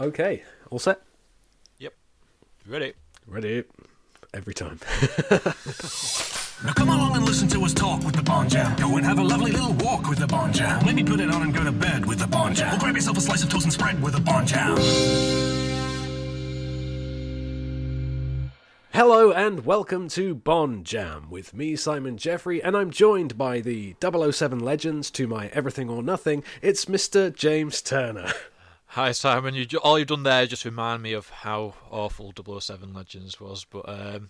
Okay, all set? Yep. Ready. Ready. Every time. Now come along and listen to us talk with the Bondjam. Go and have a lovely little walk with the Bondjam. Maybe put it on and go to bed with the Bondjam. Or grab yourself a slice of toast and spread with the Bondjam. Hello and welcome to Bondjam with me, Simon Jeffrey, and I'm joined by the 007 Legends to my Everything or Nothing. It's Mr. James Turner. Hi Simon, all you've done there just remind me of how awful 007 Legends was, but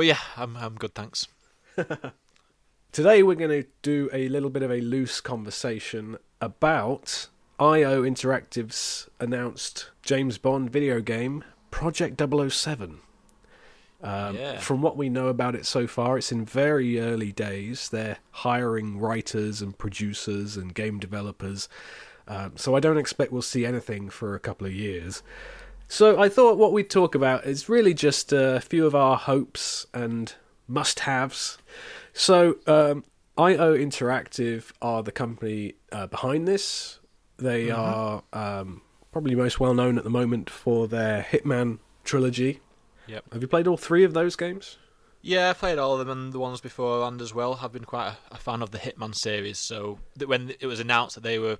yeah, I'm good, thanks. Today we're going to do a little bit of a loose conversation about IO Interactive's announced James Bond video game, Project 007. From what we know about it so far, it's in very early days. They're hiring writers and producers and game developers. So I don't expect we'll see anything for a couple of years. So I thought what we'd talk about is really just a few of our hopes and must-haves. So IO Interactive are the company behind this. They are probably most well-known at the moment for their Hitman trilogy. Yep. Have you played all three of those games? Yeah, I played all of them and the ones beforehand as well. I've been quite a fan of the Hitman series, so when it was announced that they were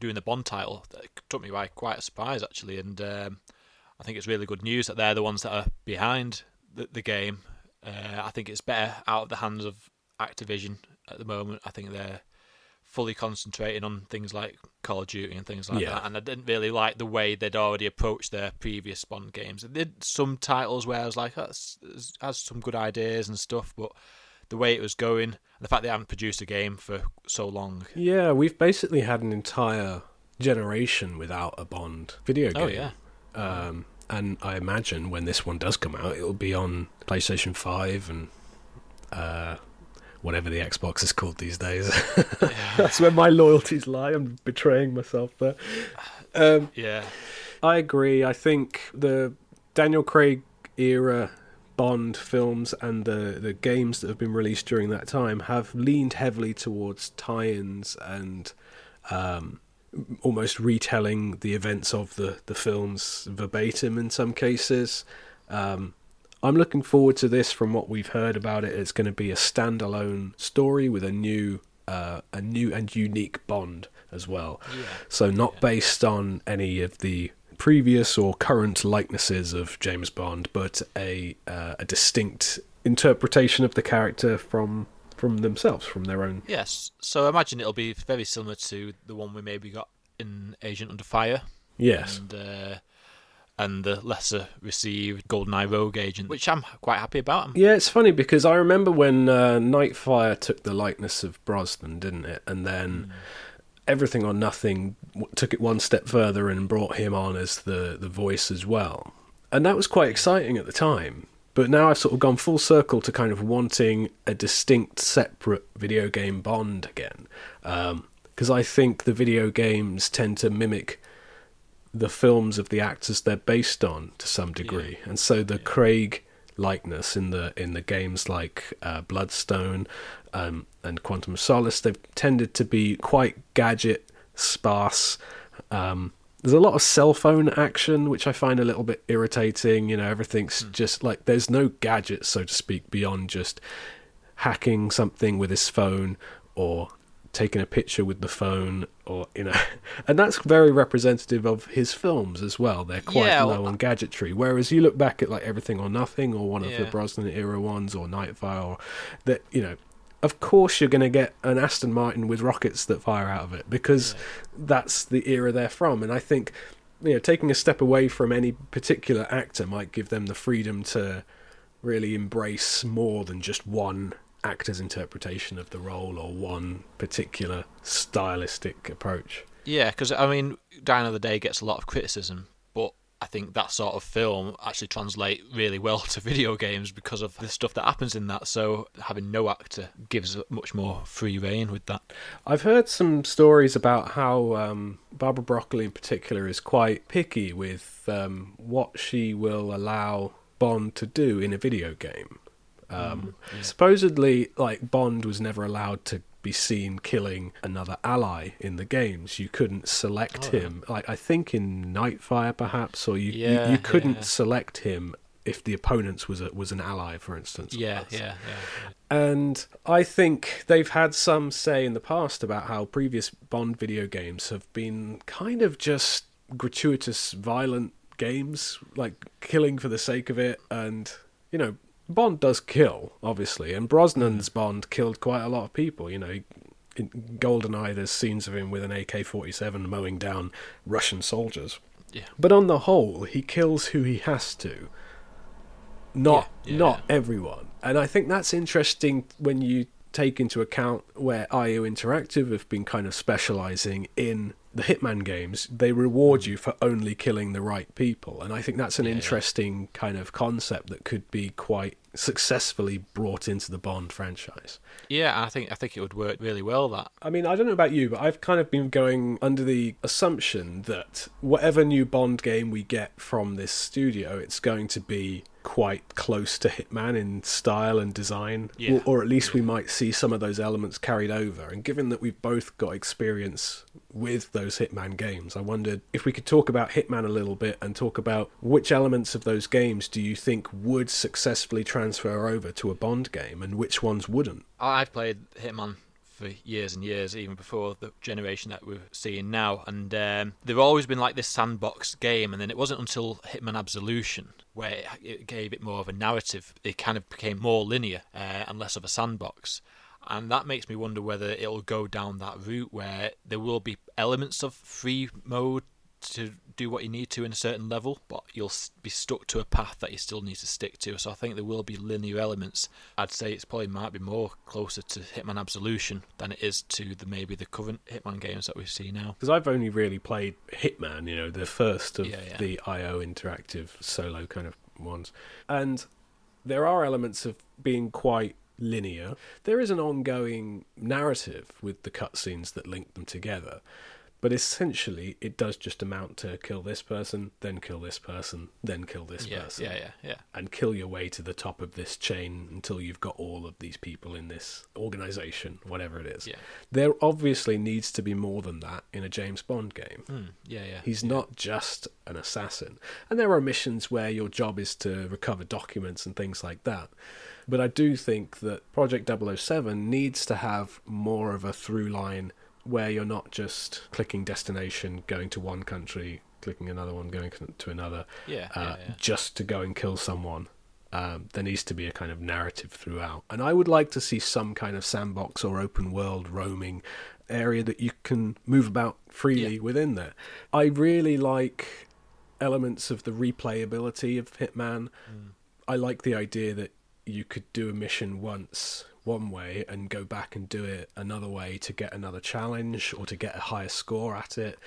doing the Bond title, that took me by quite a surprise, actually, and I think it's really good news that they're the ones that are behind the game. I think it's better out of the hands of Activision at the moment. I think they're fully concentrating on things like Call of Duty and things like that, and I didn't really like the way they'd already approached their previous Bond games. They did some titles where I was like, that has some good ideas and stuff, but the way it was going, and the fact they haven't produced a game for so long. Yeah, we've basically had an entire generation without a Bond video game. Oh, yeah. And I imagine when this one does come out, it'll be on PlayStation 5 and... whatever the Xbox is called these days. That's where my loyalties lie. I'm betraying myself there. I agree. I think the Daniel Craig era Bond films and the games that have been released during that time have leaned heavily towards tie-ins and almost retelling the events of the films verbatim in some cases. I'm looking forward to this. From what we've heard about it, it's going to be a standalone story with a new and unique Bond as well. Yeah. So not based on any of the previous or current likenesses of James Bond, but a distinct interpretation of the character from themselves, from their own. Yes. So I imagine it'll be very similar to the one we maybe got in Agent Under Fire. Yes. And the lesser-received GoldenEye Rogue Agent, which I'm quite happy about. Yeah, it's funny because I remember when Nightfire took the likeness of Brosnan, didn't it? And then Everything or Nothing took it one step further and brought him on as the voice as well. And that was quite exciting at the time. But now I've sort of gone full circle to kind of wanting a distinct, separate video game Bond again. Because I think the video games tend to mimic the films of the actors they're based on to some degree, and so the Craig likeness in the games like Bloodstone and Quantum of Solace, they've tended to be quite gadget sparse. There's a lot of cell phone action, which I find a little bit irritating. You know, everything's just like there's no gadget, so to speak, beyond just hacking something with his phone or taking a picture with the phone, or you know, and that's very representative of his films as well. They're quite low on gadgetry, whereas you look back at like Everything or Nothing or one of the Brosnan era ones or Nightfire, or that, you know, of course you're going to get an Aston Martin with rockets that fire out of it because that's the era they're from. And I think, you know, taking a step away from any particular actor might give them the freedom to really embrace more than just one actor's interpretation of the role or one particular stylistic approach. Yeah, because, I mean, Dying of the Day gets a lot of criticism, but I think that sort of film actually translates really well to video games because of the stuff that happens in that, so having no actor gives much more free rein with that. I've heard some stories about how Barbara Broccoli in particular is quite picky with what she will allow Bond to do in a video game. Supposedly, like, Bond was never allowed to be seen killing another ally in the games. You couldn't select him. Like, I think in Nightfire, perhaps, or you couldn't select him if the opponent's was an ally, for instance. And I think they've had some say in the past about how previous Bond video games have been kind of just gratuitous, violent games, like killing for the sake of it. And, you know, Bond does kill, obviously, and Brosnan's Bond killed quite a lot of people. You know, in GoldenEye, there's scenes of him with an AK-47 mowing down Russian soldiers. Yeah. But on the whole, he kills who he has to. Not everyone. And I think that's interesting when you take into account where IO Interactive have been kind of specialising in the Hitman games. They reward you for only killing the right people. And I think that's an interesting kind of concept that could be quite successfully brought into the Bond franchise. Yeah, I think it would work really well, that. I mean, I don't know about you, but I've kind of been going under the assumption that whatever new Bond game we get from this studio, it's going to be quite close to Hitman in style and design, or at least we might see some of those elements carried over. And given that we've both got experience with those Hitman games, I wondered if we could talk about Hitman a little bit and talk about which elements of those games do you think would successfully transfer over to a Bond game and which ones wouldn't. I've played Hitman for years and years, even before the generation that we're seeing now, and they've always been like this sandbox game, and then it wasn't until Hitman Absolution where it gave it more of a narrative. It kind of became more linear and less of a sandbox, and that makes me wonder whether it'll go down that route where there will be elements of free mode to do what you need to in a certain level, but you'll be stuck to a path that you still need to stick to. So I think there will be linear elements. I'd say it's probably might be more closer to Hitman Absolution than it is to the current Hitman games that we see now. Because I've only really played Hitman, you know, the first of the IO Interactive solo kind of ones. And there are elements of being quite linear. There is an ongoing narrative with the cutscenes that link them together. But essentially, it does just amount to kill this person, then kill this person, then kill this person. Yeah. And kill your way to the top of this chain until you've got all of these people in this organisation, whatever it is. Yeah. There obviously needs to be more than that in a James Bond game. He's not just an assassin. And there are missions where your job is to recover documents and things like that. But I do think that Project 007 needs to have more of a through line where you're not just clicking destination, going to one country, clicking another one, going to another, just to go and kill someone. There needs to be a kind of narrative throughout. And I would like to see some kind of sandbox or open world roaming area that you can move about freely within there. I really like elements of the replayability of Hitman. I like the idea that you could do a mission once one way and go back and do it another way to get another challenge or to get a higher score at it.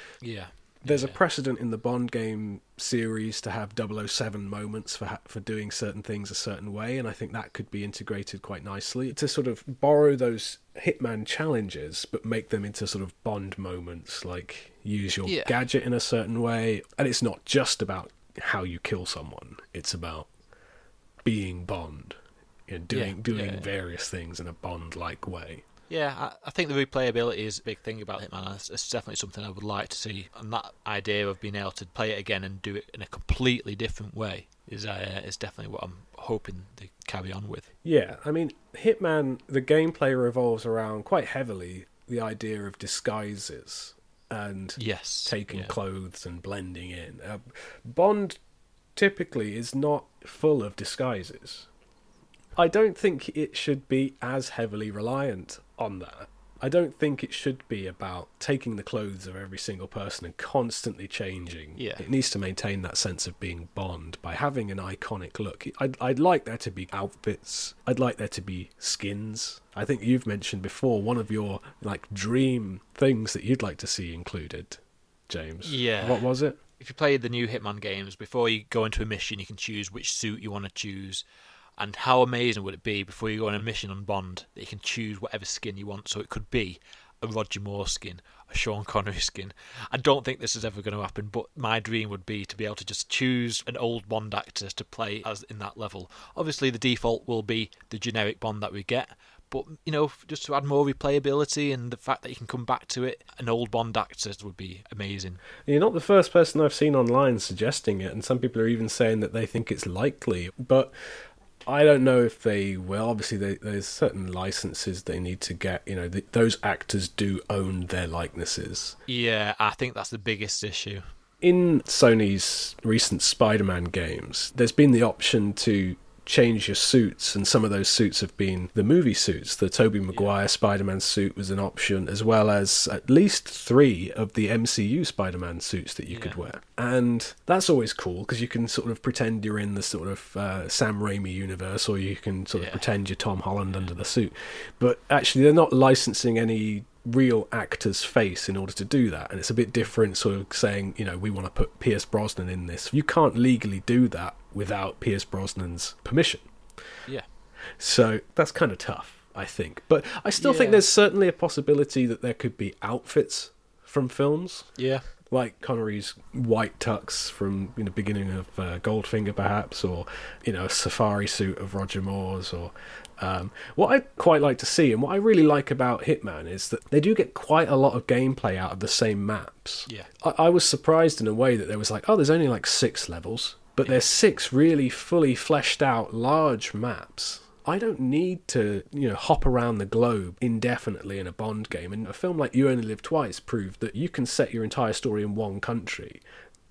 There's a precedent in the Bond game series to have 007 moments for doing certain things a certain way, and I think that could be integrated quite nicely to sort of borrow those Hitman challenges but make them into sort of Bond moments, like use your gadget in a certain way. And it's not just about how you kill someone, it's about being Bond. You know, doing various things in a Bond-like way. I think the replayability is a big thing about Hitman. It's definitely something I would like to see, and that idea of being able to play it again and do it in a completely different way is definitely what I'm hoping they carry on with. I mean, Hitman, the gameplay revolves around quite heavily the idea of disguises and taking clothes and blending in. Bond typically is not full of disguises. I don't think it should be as heavily reliant on that. I don't think it should be about taking the clothes of every single person and constantly changing. It needs to maintain that sense of being Bond by having an iconic look. I'd like there to be outfits. I'd like there to be skins. I think you've mentioned before one of your like dream things that you'd like to see included, James. What was it? If you played the new Hitman games, before you go into a mission, you can choose which suit you want to choose. And how amazing would it be before you go on a mission on Bond that you can choose whatever skin you want? So it could be a Roger Moore skin, a Sean Connery skin. I don't think this is ever going to happen, but my dream would be to be able to just choose an old Bond actor to play as in that level. Obviously, the default will be the generic Bond that we get, But, you know, just to add more replayability and the fact that you can come back to it, an old Bond actor would be amazing. You're not the first person I've seen online suggesting it, and some people are even saying that they think it's likely. But I don't know if they will. Obviously, there's certain licenses they need to get. You know, those actors do own their likenesses. Yeah, I think that's the biggest issue. In Sony's recent Spider-Man games, there's been the option to change your suits, and some of those suits have been the movie suits. The Tobey Maguire Spider-Man suit was an option, as well as at least 3 of the MCU Spider-Man suits that you could wear. And that's always cool, because you can sort of pretend you're in the sort of Sam Raimi universe, or you can sort of pretend you're Tom Holland under the suit. But actually, they're not licensing any real actor's face in order to do that, and it's a bit different sort of saying, you know, we want to put Pierce Brosnan in this. You can't legally do that without Pierce Brosnan's permission. Yeah. So that's kind of tough, I think. But I still think there's certainly a possibility that there could be outfits from films. Yeah. Like Connery's white tux from the beginning of Goldfinger, perhaps, or, you know, a safari suit of Roger Moore's, or... what I quite like to see, and what I really like about Hitman, is that they do get quite a lot of gameplay out of the same maps. Yeah, I was surprised in a way that there was like, oh, there's only like 6 levels, but there's 6 really fully fleshed out large maps. I don't need to, you know, hop around the globe indefinitely in a Bond game. And a film like You Only Live Twice proved that you can set your entire story in one country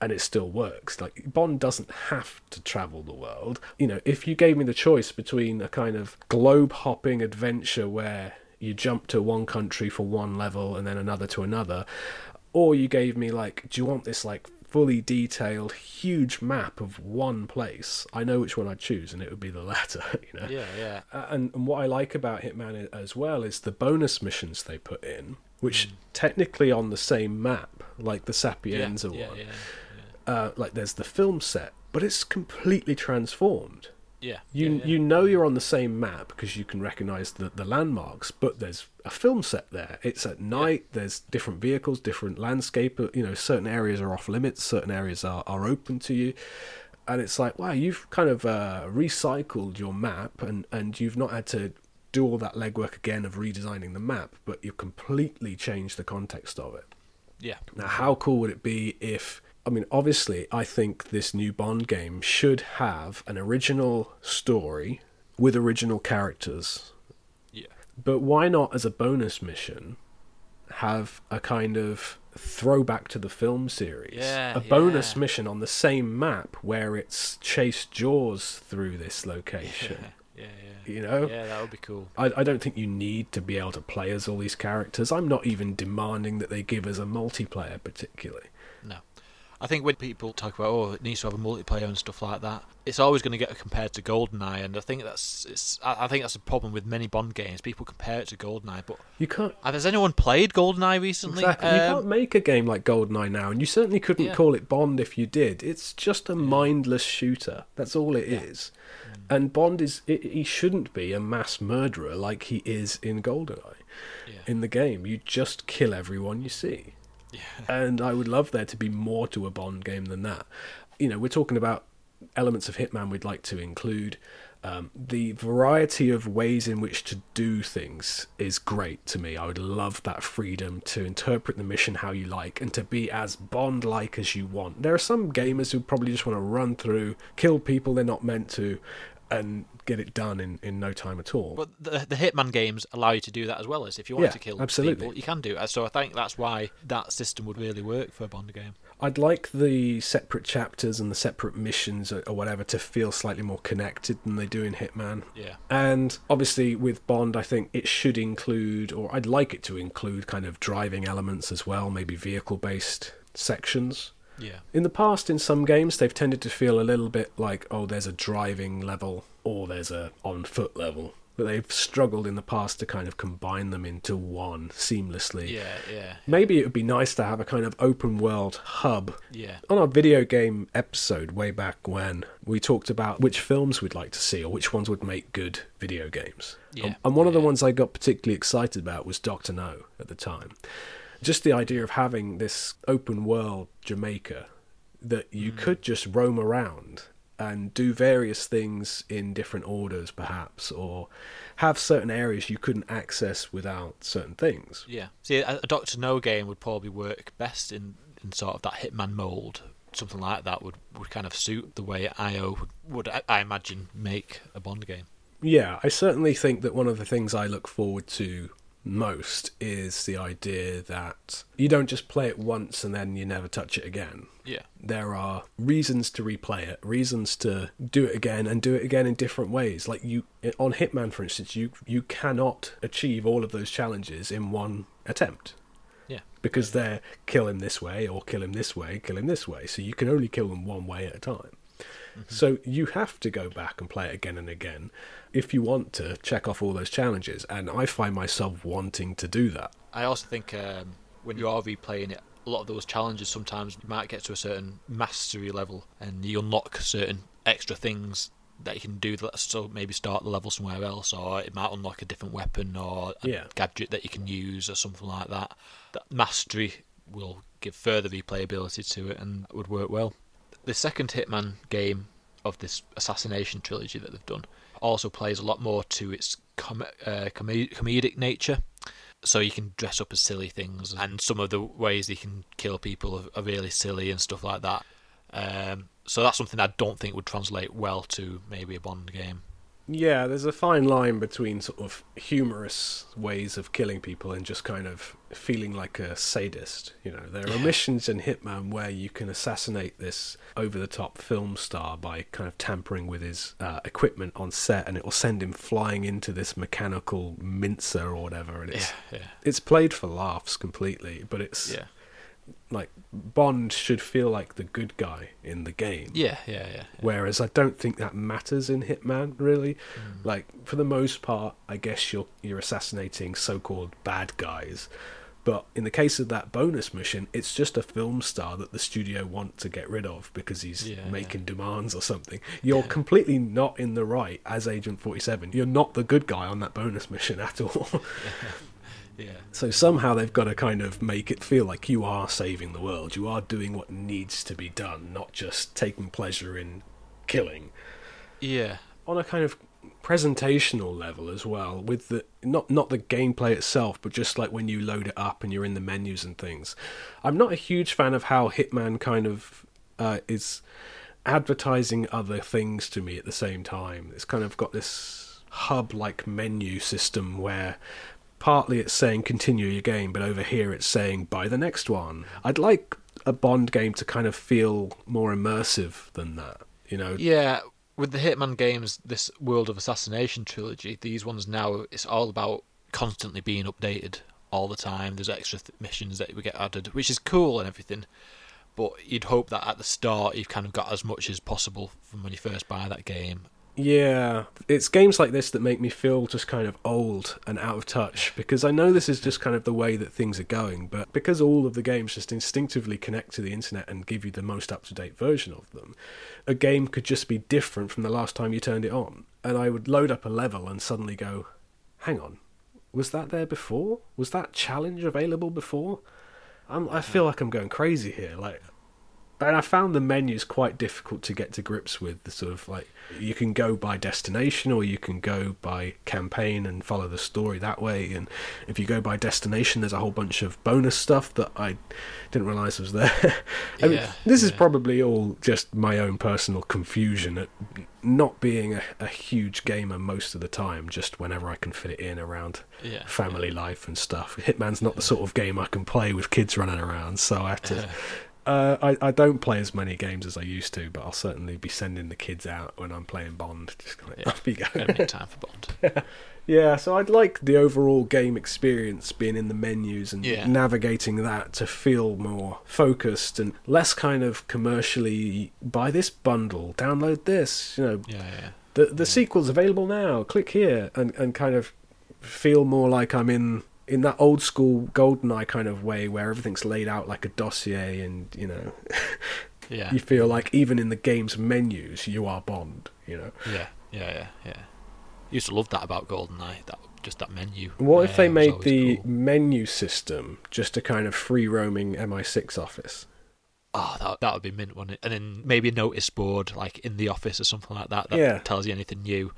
and it still works. Like, Bond doesn't have to travel the world. You know, if you gave me the choice between a kind of globe-hopping adventure where you jump to one country for one level and then another to another, or you gave me, like, do you want this, like, fully detailed, huge map of one place, I know which one I'd choose, and it would be the latter, you know? Yeah, yeah. And what I like about Hitman as well is the bonus missions they put in, which technically on the same map, like the Sapienza one. Yeah, yeah. Like there's the film set, but it's completely transformed. Yeah. You know you're on the same map because you can recognise the landmarks, but there's a film set there. It's at night, there's different vehicles, different landscape, you know, certain areas are off limits, certain areas are open to you. And it's like, wow, you've kind of recycled your map, and you've not had to do all that legwork again of redesigning the map, but you've completely changed the context of it. Yeah. Now, how cool would it be if... I mean, obviously, I think this new Bond game should have an original story with original characters. Yeah. But why not, as a bonus mission, have a kind of throwback to the film series? Yeah, bonus mission on the same map where it's chased Jaws through this location. Yeah. Yeah, yeah. You know? Yeah, that would be cool. I don't think you need to be able to play as all these characters. I'm not even demanding that they give us a multiplayer, particularly. No. I think when people talk about, oh, it needs to have a multiplayer and stuff like that, it's always going to get compared to GoldenEye, and I think that's a problem with many Bond games. People compare it to GoldenEye, but you can't. Has anyone played GoldenEye recently? Exactly. You can't make a game like GoldenEye now, and you certainly couldn't call it Bond if you did. It's just a mindless shooter. That's all it is. Mm. And Bond he shouldn't be a mass murderer like he is in GoldenEye. Yeah. In the game, you just kill everyone you see. Yeah. And I would love there to be more to a Bond game than that. You know, we're talking about elements of Hitman we'd like to include. The variety of ways in which to do things is great to me. I would love that freedom to interpret the mission how you like and to be as Bond-like as you want. There are some gamers who probably just want to run through, kill people they're not meant to, and get it done in no time at all. But the Hitman games allow you to do that as well, as if you want to kill people, you can do it. So I think that's why that system would really work for a Bond game. I'd like the separate chapters and the separate missions or whatever to feel slightly more connected than they do in Hitman. Yeah. And obviously with Bond, I think it should include, or I'd like it to include, kind of driving elements as well, maybe vehicle-based sections. Yeah. In the past, in some games, they've tended to feel a little bit like, oh, there's a driving level or there's a on-foot level. But they've struggled in the past to kind of combine them into one seamlessly. Yeah, yeah. Maybe it would be nice to have a kind of open-world hub. Yeah. On our video game episode way back when, we talked about which films we'd like to see or which ones would make good video games. Yeah. And one of the ones I got particularly excited about was Dr. No at the time. Just the idea of having this open world Jamaica that you could just roam around and do various things in different orders, perhaps, or have certain areas you couldn't access without certain things. Yeah. See, a Dr. No game would probably work best in sort of that Hitman mould. Something like that would kind of suit the way IO would, I imagine, make a Bond game. Yeah, I certainly think that one of the things I look forward to most is the idea that you don't just play it once and then you never touch it again. Yeah. There are reasons to replay it, reasons to do it again and do it again in different ways. Like you on Hitman, for instance, you cannot achieve all of those challenges in one attempt. Yeah. Because they're kill him this way or kill him this way, kill him this way. So you can only kill them one way at a time. Mm-hmm. So you have to go back and play it again and again if you want to check off all those challenges, and I find myself wanting to do that. I also think when you are replaying it, a lot of those challenges sometimes you might get to a certain mastery level and you unlock certain extra things that you can do, so maybe start the level somewhere else, or it might unlock a different weapon or a gadget that you can use or something like that. That mastery will give further replayability to it and would work well. The second Hitman game of this assassination trilogy that they've done also plays a lot more to its comedic nature. So you can dress up as silly things, and some of the ways you can kill people are really silly and stuff like that. So that's something I don't think would translate well to maybe a Bond game. Yeah, there's a fine line between sort of humorous ways of killing people and just kind of feeling like a sadist. You know, there are missions in Hitman where you can assassinate this over-the-top film star by kind of tampering with his equipment on set, and it will send him flying into this mechanical mincer or whatever. And it's played for laughs completely, but it's like Bond should feel like the good guy in the game. Yeah. Whereas I don't think that matters in Hitman, really. Mm. Like, for the most part, I guess you're assassinating so-called bad guys. But in the case of that bonus mission, it's just a film star that the studio want to get rid of because he's making demands or something. You're completely not in the right as Agent 47. You're not the good guy on that bonus mission at all. Yeah. So somehow they've got to kind of make it feel like you are saving the world. You are doing what needs to be done, not just taking pleasure in killing. Yeah. On a kind of presentational level as well, with the not the gameplay itself, but just like when you load it up and you're in the menus and things. I'm not a huge fan of how Hitman kind of is advertising other things to me at the same time. It's kind of got this hub-like menu system where partly it's saying continue your game, but over here it's saying buy the next one. I'd like a Bond game to kind of feel more immersive than that, you know? Yeah, with the Hitman games, this World of Assassination trilogy, these ones now, it's all about constantly being updated all the time. There's extra missions that we get added, which is cool and everything, but you'd hope that at the start you've kind of got as much as possible from when you first buy that game. Yeah, it's games like this that make me feel just kind of old and out of touch, because I know this is just kind of the way that things are going, but because all of the games just instinctively connect to the internet and give you the most up-to-date version of them, a game could just be different from the last time you turned it on. And I would load up a level and suddenly go, hang on, was that there before? Was that challenge available before? I feel like I'm going crazy here, like... And I found the menus quite difficult to get to grips with. The sort of like, you can go by destination or you can go by campaign and follow the story that way. And if you go by destination, there's a whole bunch of bonus stuff that I didn't realise was there. I mean, this is probably all just my own personal confusion at not being a huge gamer most of the time, just whenever I can fit it in around family life and stuff. Hitman's not the sort of game I can play with kids running around, so I have to... I don't play as many games as I used to, but I'll certainly be sending the kids out when I'm playing Bond. Just kind of off you go. Make time for Bond. Yeah, so I'd like the overall game experience being in the menus and navigating that to feel more focused and less kind of commercially, buy this bundle, download this, you know, the sequel's available now, click here, and kind of feel more like I'm in that old school GoldenEye kind of way where everything's laid out like a dossier and, you know, you feel like even in the game's menus, you are Bond, you know? Yeah. Used to love that about GoldenEye, that menu. What if they made the menu system just a kind of free-roaming MI6 office? oh, that would be mint, wouldn't it? And then maybe a notice board, like in the office or something like that, that tells you anything new.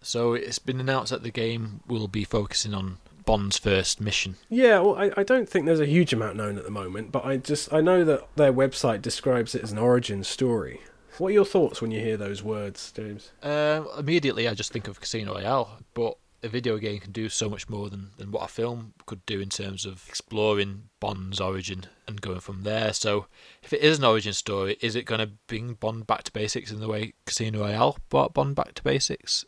So it's been announced that the game will be focusing on Bond's first mission. Yeah, well, I don't think there's a huge amount known at the moment, but I know that their website describes it as an origin story. What are your thoughts when you hear those words, James? Immediately, I just think of Casino Royale, but a video game can do so much more than what a film could do in terms of exploring Bond's origin and going from there. So if it is an origin story, is it going to bring Bond back to basics in the way Casino Royale brought Bond back to basics?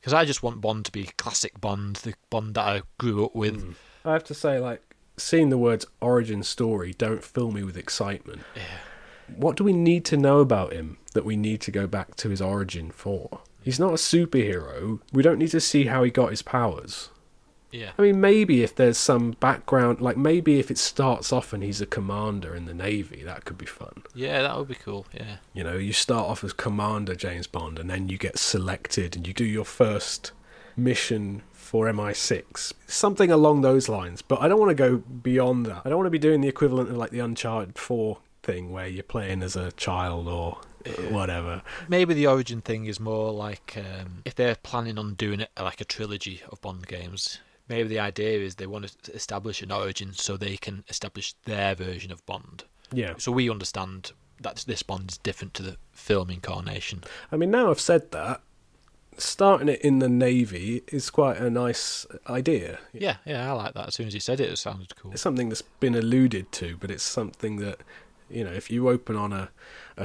Because I just want Bond to be classic Bond, the Bond that I grew up with. I have to say, like, seeing the words origin story don't fill me with excitement. Yeah. What do we need to know about him that we need to go back to his origin for? He's not a superhero. We don't need to see how he got his powers. Yeah. I mean, maybe if there's some background, like maybe if it starts off and he's a commander in the Navy, that could be fun. Yeah, that would be cool, yeah. You know, you start off as Commander James Bond and then you get selected and you do your first mission for MI6. Something along those lines, but I don't want to go beyond that. I don't want to be doing the equivalent of like the Uncharted 4 thing where you're playing as a child or whatever. Maybe the origin thing is more like if they're planning on doing it like a trilogy of Bond games, maybe the idea is they want to establish an origin so they can establish their version of Bond. Yeah. So we understand that this Bond is different to the film incarnation. I mean, now I've said that, starting it in the Navy is quite a nice idea. Yeah, yeah, I like that. As soon as you said it, it sounded cool. It's something that's been alluded to, but it's something that, you know, if you open on a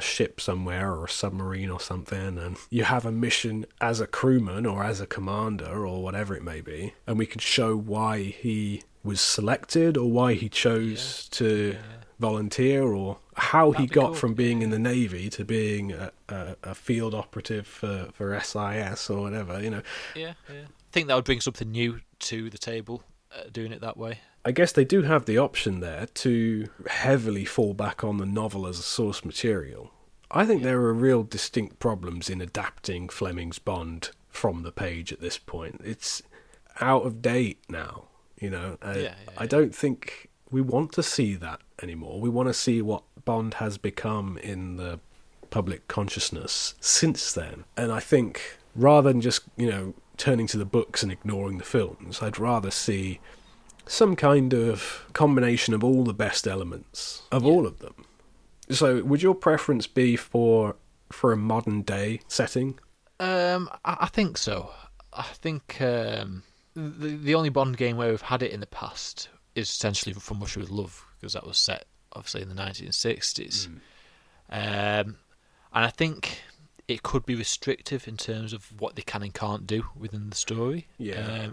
ship somewhere or a submarine or something and you have a mission as a crewman or as a commander or whatever it may be, and we can show why he was selected or why he chose to volunteer or how he got from being in the Navy to being a field operative for SIS or whatever, you know. Yeah, yeah. I think that would bring something new to the table, doing it that way. I guess they do have the option there to heavily fall back on the novel as a source material. I think there are real distinct problems in adapting Fleming's Bond from the page at this point. It's out of date now, you know. I don't think we want to see that anymore. We want to see what Bond has become in the public consciousness since then. And I think rather than just, you know, turning to the books and ignoring the films, I'd rather see some kind of combination of all the best elements of all of them. So would your preference be for a modern day setting? I think so. I think the only Bond game where we've had it in the past is essentially From Russia With Love, because that was set obviously in the 1960s. And I think it could be restrictive in terms of what they can and can't do within the story,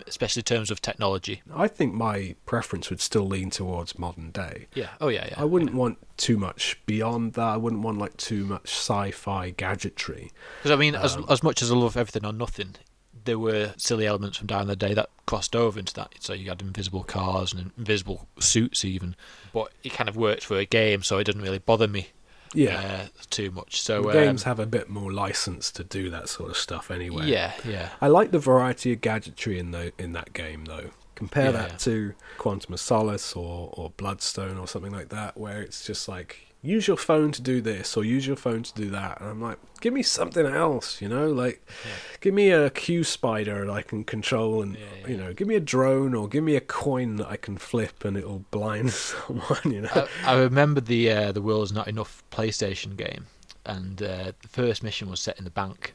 especially in terms of technology. I think my preference would still lean towards modern day. Yeah. Oh, yeah, yeah. I wouldn't want too much beyond that. I wouldn't want, like, too much sci-fi gadgetry. Because, I mean, as much as I love Everything or Nothing, there were silly elements from Down in the Day that crossed over into that. So you had invisible cars and invisible suits even. But it kind of worked for a game, so it doesn't really bother me. Too much. So games have a bit more license to do that sort of stuff anyway. Yeah, yeah. I like the variety of gadgetry in that game though. Compare that to Quantum of Solace or Bloodstone or something like that, where it's just like use your phone to do this or use your phone to do that, and I'm like, give me something else, you know, like give me a Q spider and I can control, and you know, give me a drone or give me a coin that I can flip and it'll blind someone, you know. I remember the World Is Not Enough PlayStation game, and the first mission was set in the bank,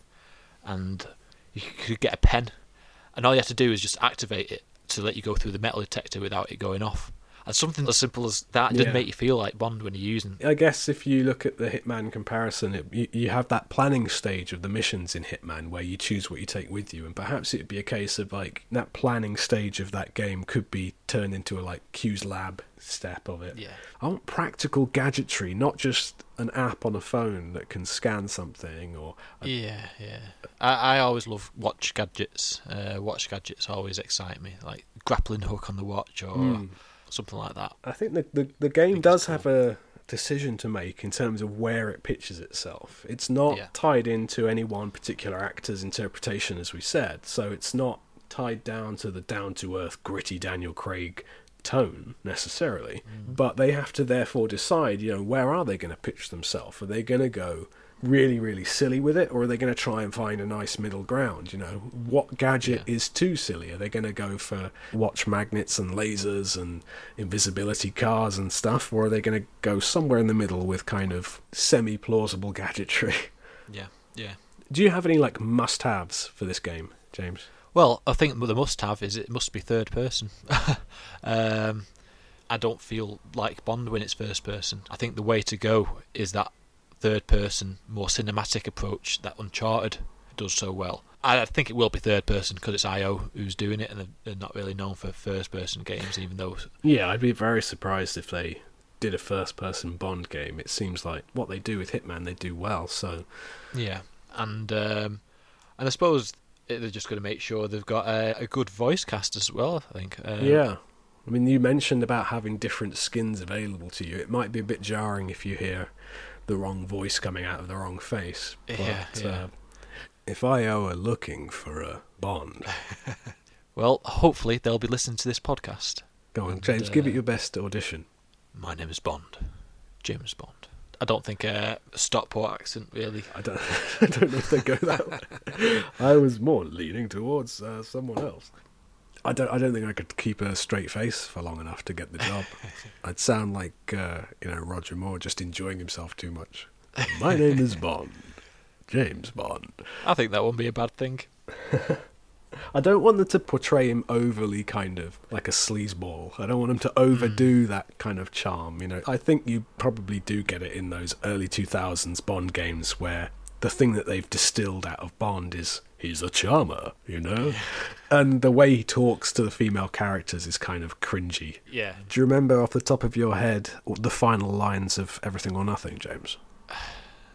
and you could get a pen, and all you had to do is just activate it to let you go through the metal detector without it going off. And something as simple as that did make you feel like Bond when you're using. I guess if you look at the Hitman comparison, you have that planning stage of the missions in Hitman where you choose what you take with you, and perhaps it'd be a case of like that planning stage of that game could be turned into a like Q's Lab step of it. Yeah. I want practical gadgetry, not just an app on a phone that can scan something or. I always love watch gadgets. Watch gadgets always excite me, like grappling hook on the watch or. Something like that. I think the game does have a decision to make in terms of where it pitches itself. It's not tied into any one particular actor's interpretation, as we said, so it's not tied down to the down-to-earth, gritty Daniel Craig tone necessarily, but they have to therefore decide, you know, where are they going to pitch themselves? Are they going to go really, really silly with it, or are they going to try and find a nice middle ground? You know, what gadget is too silly? Are they going to go for watch magnets and lasers and invisibility cars and stuff, or are they going to go somewhere in the middle with kind of semi-plausible gadgetry? Yeah, yeah. Do you have any, like, must-haves for this game, James? Well, I think the must-have is it must be third person. I don't feel like Bond when it's first person. I think the way to go is that third person, more cinematic approach that Uncharted does so well. I think it will be third person because it's IO who's doing it, and they're not really known for first person games, even though... Yeah, I'd be very surprised if they did a first person Bond game. It seems like what they do with Hitman, they do well, so... Yeah, and I suppose they're just going to make sure they've got a good voice cast as well, I think. Yeah. I mean, you mentioned about having different skins available to you. It might be a bit jarring if you hear the wrong voice coming out of the wrong face. But, if IO are looking for a Bond... Well, hopefully they'll be listening to this podcast. Go on, James, give it your best audition. My name is Bond. James Bond. I don't think a Stockport accent, really. I don't know if they go that way. I was more leaning towards someone else. I don't think I could keep a straight face for long enough to get the job. I'd sound like Roger Moore just enjoying himself too much. My name is Bond. James Bond. I think that wouldn't be a bad thing. I don't want them to portray him overly kind of like a sleazeball. I don't want him to overdo that kind of charm, you know. I think you probably do get it in those early 2000s Bond games where the thing that they've distilled out of Bond is he's a charmer, you know. And the way he talks to the female characters is kind of cringy. Yeah. Do you remember off the top of your head the final lines of Everything or Nothing, James?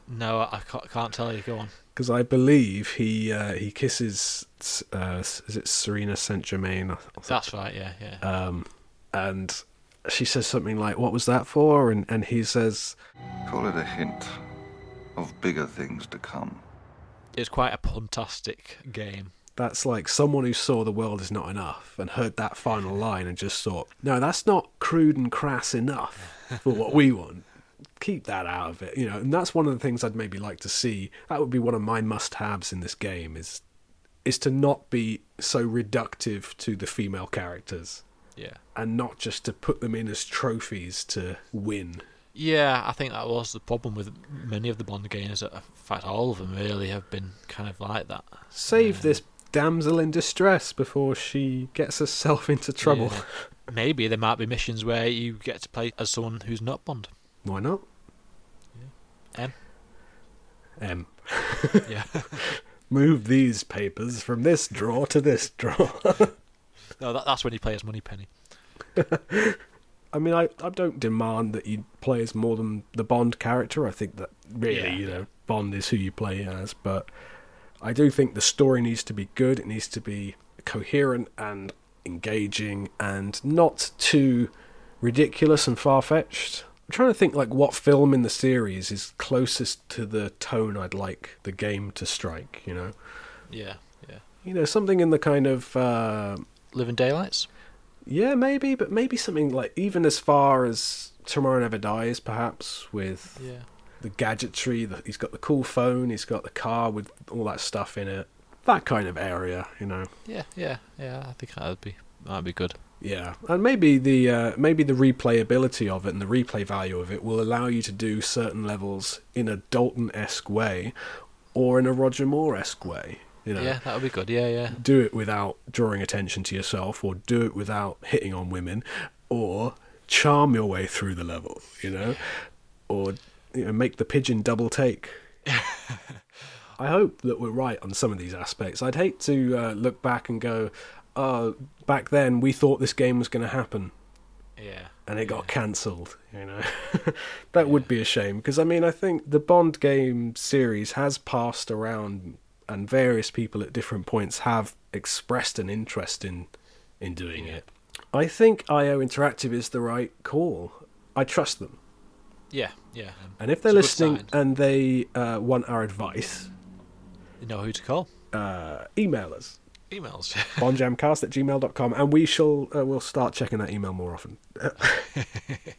No, I can't tell you. Go on. Because I believe he kisses, is it Serena Saint Germain? That's right, yeah. And she says something like, "What was that for?" And he says, "Call it a hint of bigger things to come." It's quite a fantastic game. That's like someone who saw The World Is Not Enough and heard that final line and just thought, "No, that's not crude and crass enough for what we want. Keep that out of it," you know. And that's one of the things I'd maybe like to see. That would be one of my must-haves in this game is to not be so reductive to the female characters. Yeah. And not just to put them in as trophies to win. Yeah, I think that was the problem with many of the Bond games. In fact, all of them really have been kind of like that. Save this damsel in distress before she gets herself into trouble. Yeah. Maybe there might be missions where you get to play as someone who's not Bond. Why not? Yeah. M. Yeah. Move these papers from this drawer to this drawer. No, that's when you play as Moneypenny. I mean, I don't demand that you play as more than the Bond character. I think that really, Bond is who you play as. But I do think the story needs to be good. It needs to be coherent and engaging and not too ridiculous and far-fetched. I'm trying to think, like, what film in the series is closest to the tone I'd like the game to strike, you know? Yeah, yeah. You know, something in the kind of... Living Daylights? Yeah, maybe, but maybe something like, even as far as Tomorrow Never Dies, perhaps, with the gadgetry. He's got the cool phone, he's got the car with all that stuff in it. That kind of area, you know? Yeah, I think that'd be good. Yeah, and maybe the replayability of it and the replay value of it will allow you to do certain levels in a Dalton-esque way or in a Roger Moore-esque way. You know? Yeah, that would be good, yeah. Do it without drawing attention to yourself, or do it without hitting on women, or charm your way through the level, you know, or make the pigeon double take. I hope that we're right on some of these aspects. I'd hate to look back and go... back then we thought this game was going to happen. Yeah. And it got cancelled, you know. That would be a shame, because I mean, I think the Bond game series has passed around, and various people at different points have expressed an interest in doing it. I think IO Interactive is the right call. I trust them. Yeah. And if they're listening and they want our advice... You know who to call. Email us. emails. bondjamcast@gmail.com, and we shall we'll start checking that email more often.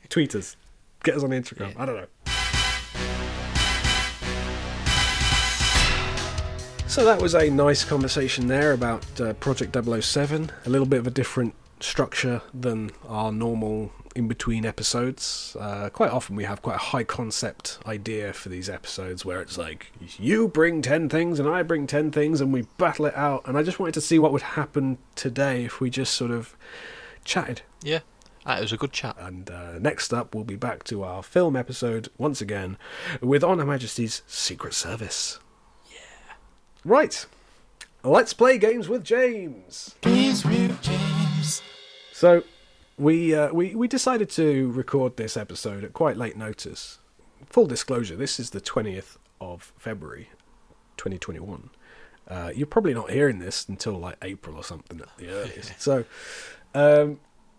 Tweet us, get us on Instagram. Yeah. I don't know. So that was a nice conversation there about Project 007. A little bit of a different structure than our normal in-between episodes. Quite often we have quite a high-concept idea for these episodes where it's like, you bring 10 things and I bring 10 things and we battle it out. And I just wanted to see what would happen today if we just sort of chatted. Yeah, it was a good chat. And next up, we'll be back to our film episode once again with Her Majesty's Secret Service. Right, let's play games with James. Games with James. So, we decided to record this episode at quite late notice. Full disclosure: this is the 20th of February, 2021. You're probably not hearing this until like April or something at the earliest. So,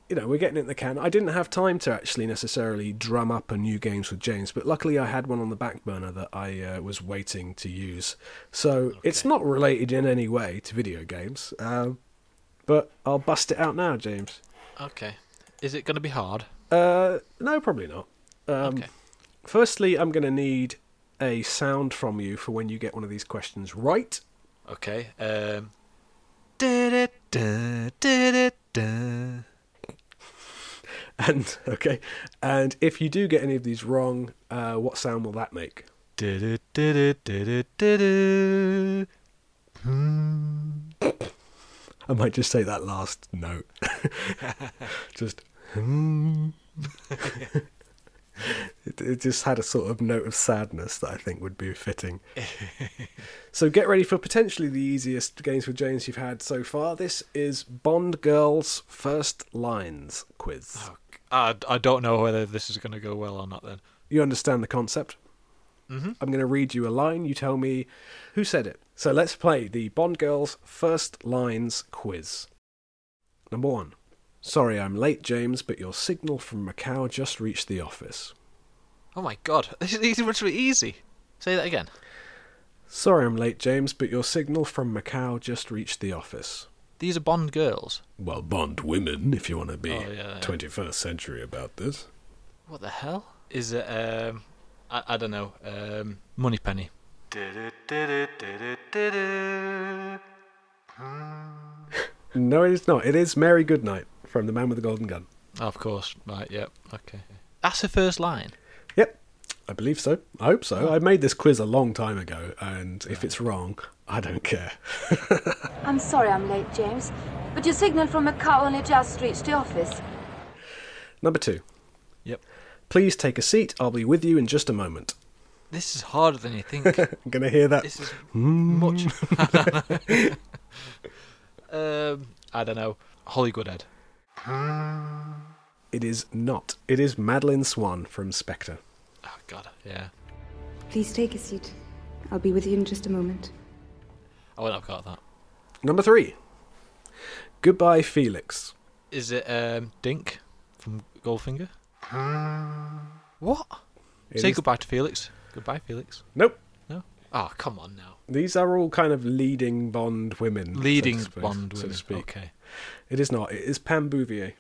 we're getting it in the can. I didn't have time to actually necessarily drum up a new Games with James, but luckily I had one on the back burner that I was waiting to use. So It's not related in any way to video games, but I'll bust it out now, James. Okay. Is it going to be hard? No, probably not. Okay. Firstly, I'm going to need a sound from you for when you get one of these questions right. Okay. And if you do get any of these wrong, what sound will that make? I might just say that last note. Just it just had a sort of note of sadness that I think would be fitting. So get ready for potentially the easiest Games with James you've had so far. This is Bond Girl's First Lines quiz. Oh, I don't know whether this is going to go well or not then. You understand the concept? Mm-hmm. I'm going to read you a line. You tell me who said it. So let's play the Bond Girl's First Lines quiz. Number 1. Sorry I'm late, James, but your signal from Macau just reached the office. Oh my god, this is literally easy. Say that again. Sorry I'm late, James, but your signal from Macau just reached the office. These are Bond girls. Well, Bond women, if you want to be 21st century about this. What the hell? Is it, I don't know, Moneypenny. No, it is not. It is Mary Goodnight from The Man with the Golden Gun. Oh, of course. Right, yep. Okay. That's her first line. Yep, I believe so. I hope so. I made this quiz a long time ago, and if it's wrong, I don't care. I'm sorry I'm late, James, but your signal from Macau only just reached the office. Number 2. Yep. Please take a seat. I'll be with you in just a moment. This is harder than you think. I'm going to hear that. This is much... I don't know. Holly Goodhead. It is not. It is Madeline Swan from Spectre. Oh, God, yeah. Please take a seat. I'll be with you in just a moment. I wouldn't have got that. Number 3. Goodbye, Felix. Is it Dink from Goldfinger? What? Say goodbye to Felix. Goodbye, Felix. Nope. No? Oh, come on now. These are all kind of leading Bond women. Leading Bond women, so to speak. Okay. It is not. It is Pam Bouvier.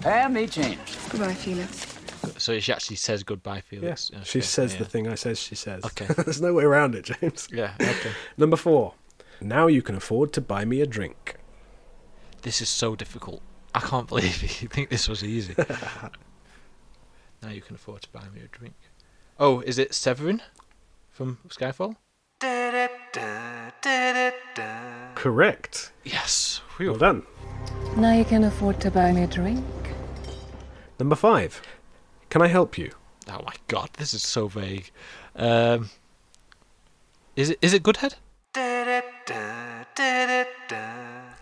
Pam, meet James. Goodbye, Felix. So she actually says goodbye, Felix. Yeah. Okay. She says the thing I says she says. Okay. There's no way around it, James. Yeah, okay. Number 4. Now you can afford to buy me a drink. This is so difficult. I can't believe you think this was easy. Now you can afford to buy me a drink. Oh, is it Severin from Skyfall? Correct. Yes. Well done. Now you can afford to buy me a drink. Number 5. Can I help you? Oh my god, this is so vague. Is it Goodhead?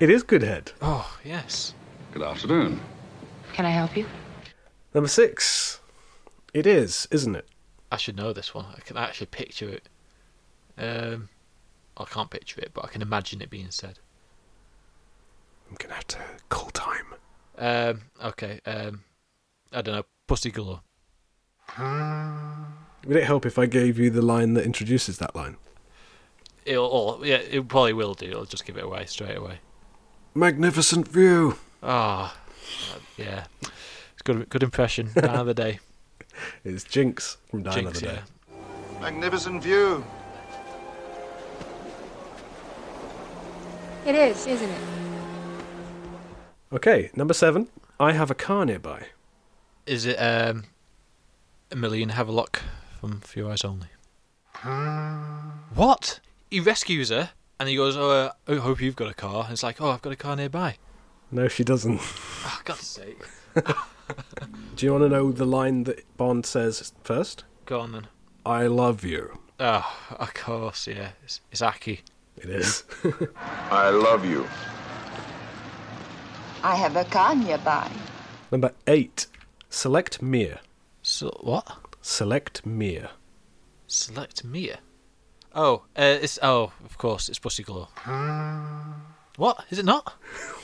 It is Goodhead. Oh, yes. Good afternoon. Can I help you? Number 6. It is, isn't it? I should know this one. I can actually picture it. I can't picture it, but I can imagine it being said. I'm going to have to call time. Okay. I don't know. Pussy Galore. Would it help if I gave you the line that introduces that line? it probably will do. It'll just give it away straight away. Magnificent view. Ah, oh, yeah. It's good impression. Dine of the Day. It's Jinx from Dine of the Day. Yeah. Magnificent view. It is, isn't it? Okay, number 7. I have a car nearby. Is it Amelie and Havelock from Few Eyes Only? What? He rescues her and he goes, "Oh, I hope you've got a car." And it's like, "Oh, I've got a car nearby." No, she doesn't. Oh, God's sake. Do you want to know the line that Bond says first? Go on then. I love you. Oh, of course, yeah. It's Aki. It is. I love you. I have a car nearby. Number 8. Select Mir. What? Select Mir. Select Mir? Oh, of course, it's Pussy Galore. What? Is it not?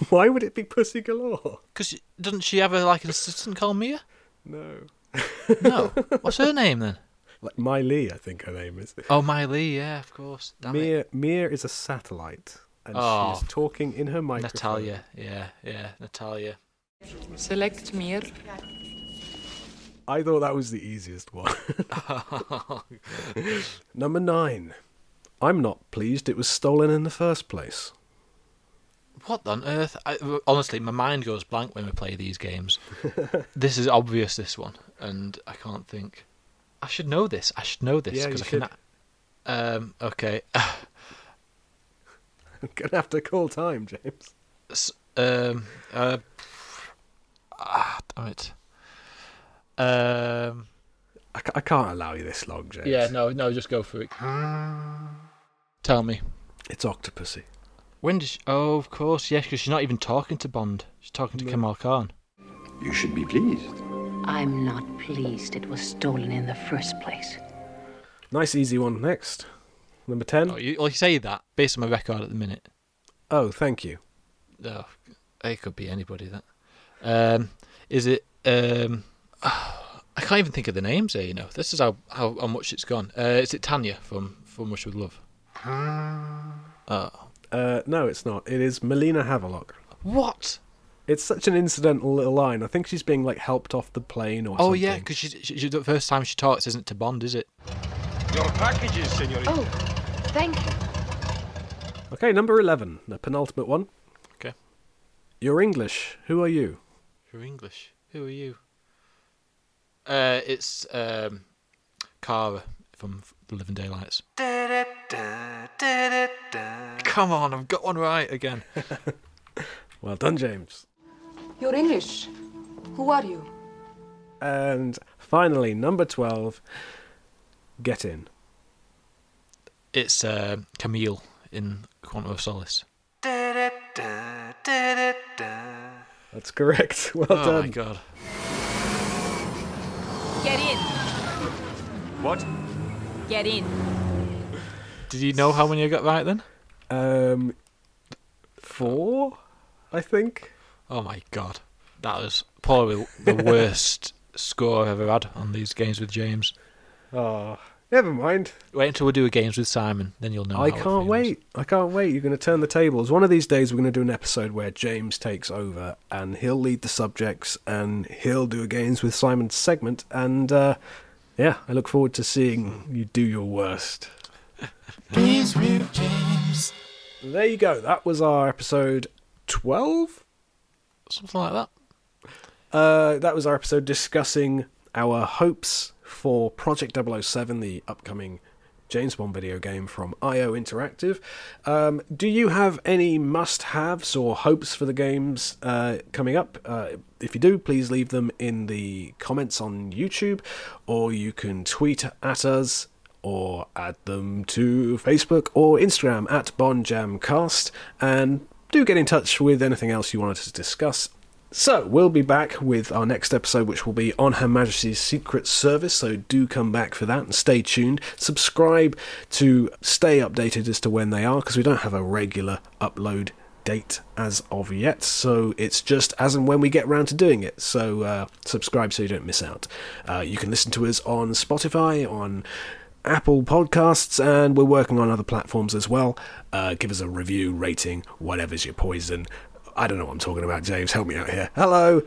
Why would it be Pussy Galore? Because doesn't she have an assistant called Mia? No. No? What's her name then? Like My Lee, I think her name is. Oh, My Lee, yeah, of course. Mir is a satellite, and she is talking in her microphone. Natalia, yeah, Natalia. Select Mir. I thought that was the easiest one. Number 9. I'm not pleased it was stolen in the first place. What on earth? Honestly, my mind goes blank when we play these games. This is obvious, this one, and I can't think. I should know this. Yeah, you should. Okay. I'm going to have to call time, James. Damn it. I can't allow you this long, James. Yeah, no, just go for it. Tell me. It's Octopussy. When does she... Oh, of course, yes, because she's not even talking to Bond. She's talking to Kamal Khan. You should be pleased. I'm not pleased it was stolen in the first place. Nice easy one. Next. Number 10. Oh, you say that based on my record at the minute. Oh, thank you. Oh, it could be anybody, that. Is it... I can't even think of the names here, you know. This is how much it's gone. Is it Tanya from Rush With Love? No, it's not. It is Melina Havelock. What? It's such an incidental little line. I think she's being, helped off the plane or something. Oh, yeah, because she, the first time she talks isn't to Bond, is it? Your packages, señorita. Oh, thank you. Okay, number 11, the penultimate one. Okay. You're English. Who are you? You're English. Who are you? It's Cara from Living Daylights. Come on, I've got one right again. Well done, James. You're English. Who are you? And finally, number 12, Get In. It's Camille in Quantum of Solace. That's correct. Well done. Oh, my God. Get in. What? Get in. Did you know how many I got right then? 4, I think. Oh, my God. That was probably the worst score I've ever had on these games with James. Oh, never mind. Wait until we do a games with Simon, then you'll know. I can't wait. You're going to turn the tables. One of these days we're going to do an episode where James takes over and he'll lead the subjects and he'll do a games with Simon segment. And yeah, I look forward to seeing you do your worst. Games with James. There you go. That was our episode 12? Something like that. That was our episode discussing our hopes for Project 007, the upcoming James Bond video game from IO Interactive. Do you have any must-haves or hopes for the games coming up? If you do, please leave them in the comments on YouTube, or you can tweet at us, or add them to Facebook or Instagram at BondjamCast, and do get in touch with anything else you want us to discuss. So, we'll be back with our next episode, which will be on Her Majesty's Secret Service, so do come back for that and stay tuned. Subscribe to stay updated as to when they are, because we don't have a regular upload date as of yet, so it's just as and when we get round to doing it. So, subscribe so you don't miss out. You can listen to us on Spotify, on Apple Podcasts, and we're working on other platforms as well. Give us a review, rating, whatever's your poison. I don't know what I'm talking about, James. Help me out here. Hello.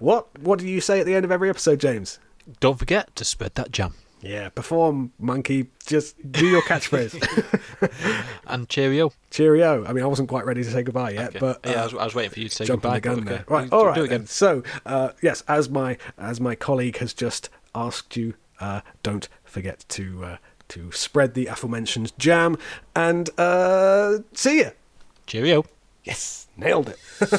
What do you say at the end of every episode, James? Don't forget to spread that jam. Yeah, perform, monkey. Just do your catchphrase. And cheerio. Cheerio. I mean, I wasn't quite ready to say goodbye yet, okay. But yeah, I was waiting for you to say jump goodbye. Jump on the gun there. Right. All right. Do it again. So, yes, as my colleague has just asked you, don't forget to spread the aforementioned jam, and see ya. Cheerio. Yes, nailed it.